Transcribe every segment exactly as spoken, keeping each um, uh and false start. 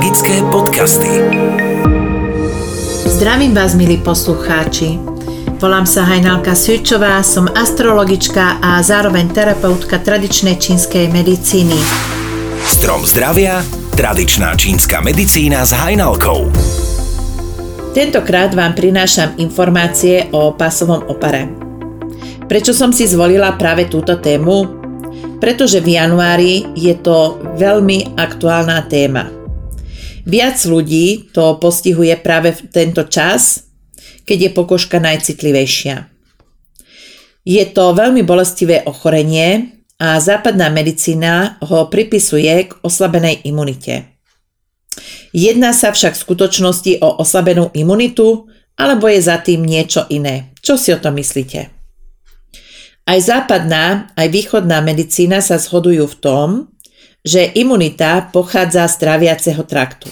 Magické podcasty. Zdravím vás, milí poslucháči. Volám sa Hajnalka Pomôčka, som astrologička a zároveň terapeutka tradičnej čínskej medicíny. Strom zdravia, tradičná čínska medicína s Hajnalkou. Tentokrát vám prinášam informácie o pasovom opare. Prečo som si zvolila práve túto tému? Pretože v januári je to veľmi aktuálna téma. Viac ľudí to postihuje práve v tento čas, keď je pokožka najcitlivejšia. Je to veľmi bolestivé ochorenie a západná medicína ho pripisuje k oslabenej imunite. Jedná sa však v skutočnosti o oslabenú imunitu, alebo je za tým niečo iné. Čo si o tom myslíte? Aj západná, aj východná medicína sa zhodujú v tom, že imunita pochádza z tráviaceho traktu.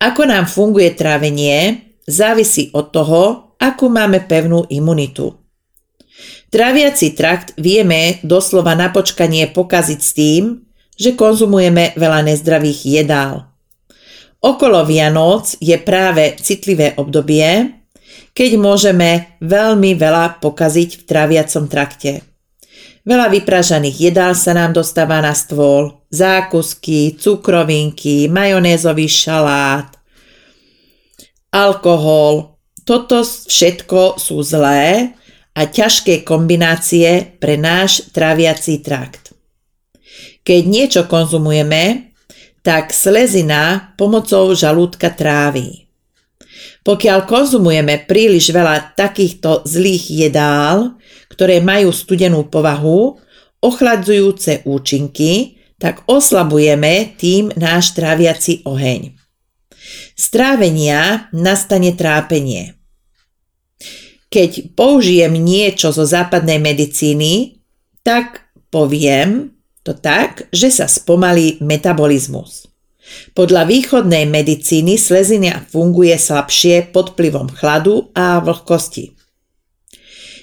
Ako nám funguje trávenie, závisí od toho, akú máme pevnú imunitu. Tráviaci trakt vieme doslova na počkanie pokaziť s tým, že konzumujeme veľa nezdravých jedál. Okolo Vianoc je práve citlivé obdobie, keď môžeme veľmi veľa pokaziť v tráviacom trakte. Veľa vypražaných jedál sa nám dostáva na stôl, zákusky, cukrovinky, majonézový šalát, alkohol. Toto všetko sú zlé a ťažké kombinácie pre náš tráviací trakt. Keď niečo konzumujeme, tak slezina pomocou žalúdka trávi. Pokiaľ konzumujeme príliš veľa takýchto zlých jedál, ktoré majú studenú povahu, ochladzujúce účinky, tak oslabujeme tým náš tráviaci oheň. Z trávenia nastane trápenie. Keď použijem niečo zo západnej medicíny, tak poviem to tak, že sa spomalí metabolizmus. Podľa východnej medicíny slezina funguje slabšie pod vplyvom chladu a vlhkosti.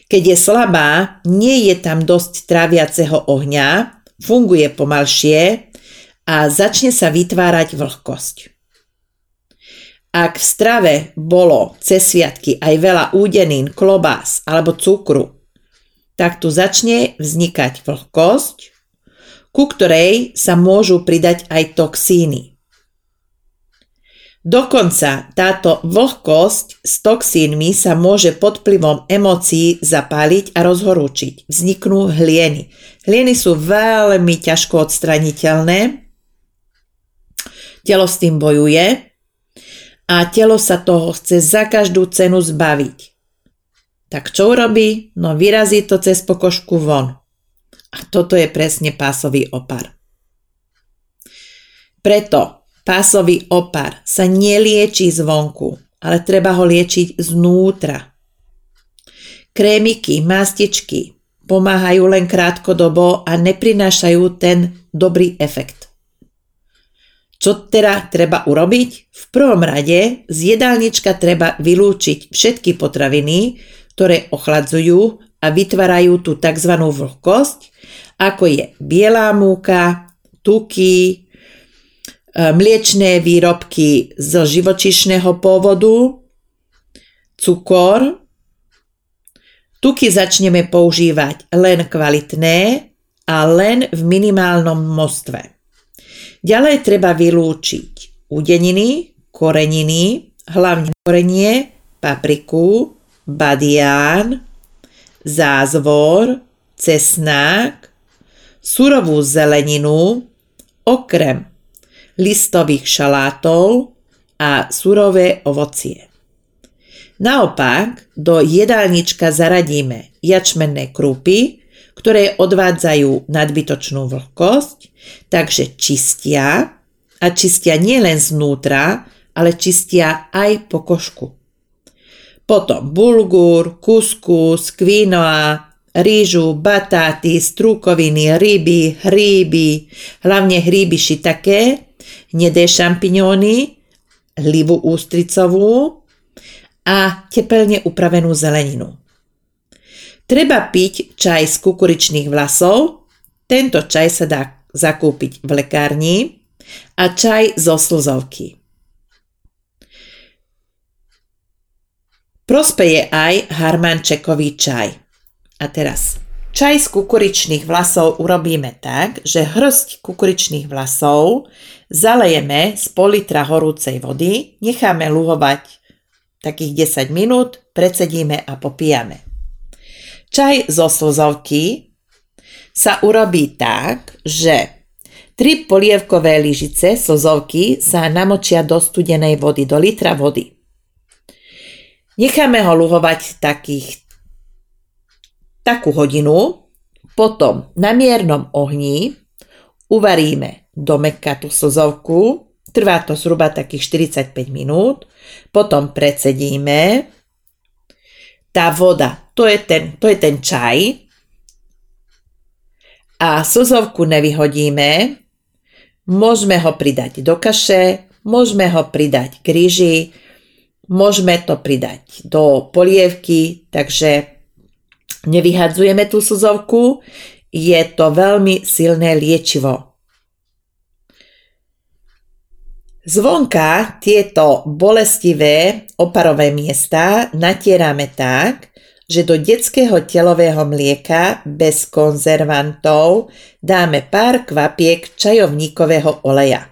Keď je slabá, nie je tam dosť tráviaceho ohňa, funguje pomalšie a začne sa vytvárať vlhkosť. Ak v strave bolo cez sviatky aj veľa údenín, klobás alebo cukru, tak tu začne vznikať vlhkosť, ku ktorej sa môžu pridať aj toxíny. Dokonca táto vlhkosť s toxínmi sa môže pod vplyvom emócií zapáliť a rozhorúčiť. Vzniknú hlieny. Hlieny sú veľmi ťažko odstraniteľné. Telo s tým bojuje a telo sa toho chce za každú cenu zbaviť. Tak čo urobí? No vyrazí to cez pokožku von. A toto je presne pásový opar. Preto pásový opar sa neliečí zvonku, ale treba ho liečiť znútra. Krémiky, mastičky pomáhajú len krátkodobo a neprinášajú ten dobrý efekt. Čo teda treba urobiť? V prvom rade z jedálnička treba vylúčiť všetky potraviny, ktoré ochladzujú a vytvárajú tú tzv. Vlhkosť, ako je bielá múka, tuky, mliečné výrobky z živočíšneho pôvodu, cukor. Tuky začneme používať len kvalitné a len v minimálnom množstve. Ďalej treba vylúčiť udeniny, koreniny, hlavne korenie, papriku, badián, zázvor, cesnák, surovú zeleninu, okrem listových šalátov a surové ovocie. Naopak do jedálnička zaradíme jačmenné krúpy, ktoré odvádzajú nadbytočnú vlhkosť, takže čistia a čistia nielen znútra, ale čistia aj pokožku. Potom bulgur, kuskus, kvinoa, rýžu, batáty, strúkoviny, ryby, hríby, hlavne hríby shiitake, hnedé šampiňóny, hlivu ústricovú a tepelne upravenú zeleninu. Treba piť čaj z kukuričných vlasov. Tento čaj sa dá zakúpiť v lekárni a čaj zo slzovky. Prospeje aj harmančekový čaj. A teraz, čaj z kukuričných vlasov urobíme tak, že hrst kukuričných vlasov zalejeme z pol litra horúcej vody, necháme luhovať takých desať minút, precedíme a popijame. Čaj zo slzovky sa urobí tak, že tri polievkové lyžice slzovky sa namočia do studenej vody, do litra vody. Necháme ho luhovať takých, takú hodinu, potom na miernom ohni uvaríme do mäkka tú slzovku, trvá to zhruba takých štyridsaťpäť minút, potom precedíme. Tá voda, to je ten, to je ten čaj a slzovku nevyhodíme, môžeme ho pridať do kaše, môžeme ho pridať k ryži, môžeme to pridať do polievky, takže nevyhadzujeme tú slzovku. Je to veľmi silné liečivo. Zvonka tieto bolestivé oparové miesta natierame tak, že do detského telového mlieka bez konzervantov dáme pár kvapiek čajovníkového oleja.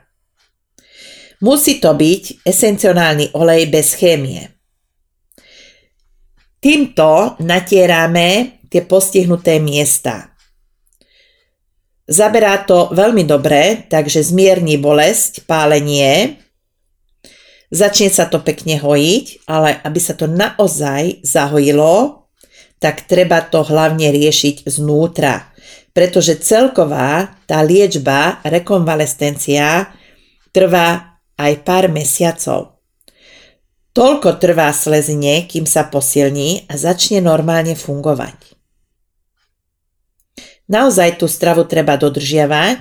Musí to byť esenciálny olej bez chémie. Týmto natierame tie postihnuté miesta. Zaberá to veľmi dobre, takže zmierni bolesť, pálenie. Začne sa to pekne hojiť, ale aby sa to naozaj zahojilo, tak treba to hlavne riešiť znútra. Pretože celková tá liečba, rekonvalescencia, trvá aj pár mesiacov. Toľko trvá slezenie, kým sa posilní a začne normálne fungovať. Naozaj tú stravu treba dodržiavať,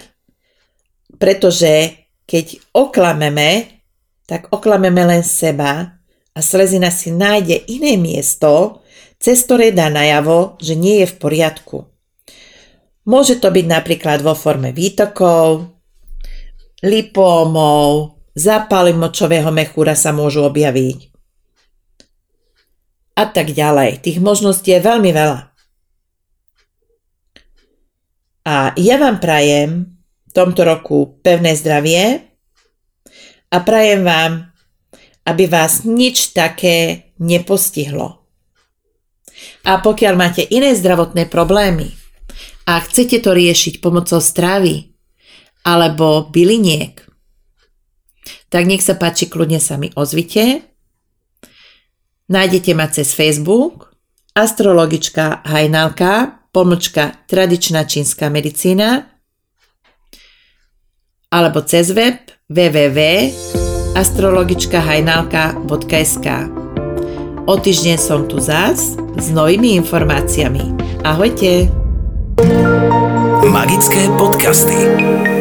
pretože keď oklameme, tak oklameme len seba a slezina si nájde iné miesto, cez ktoré dá najavo, že nie je v poriadku. Môže to byť napríklad vo forme výtokov, lipómov, zápaly močového mechúra sa môžu objaviť. A tak ďalej. Tých možností je veľmi veľa. A ja vám prajem v tomto roku pevné zdravie a prajem vám, aby vás nič také nepostihlo. A pokiaľ máte iné zdravotné problémy a chcete to riešiť pomocou stravy alebo byliniek, tak nech sa páči, kľudne sa mi ozvite. Nájdete ma cez Facebook Astrologička Hajnalka Pomôčka tradičná čínska medicína alebo cez web w w w bodka astrologička hajnalka bodka es ká. O týždeň som tu zás s novými informáciami. Ahojte! Magické podcasty.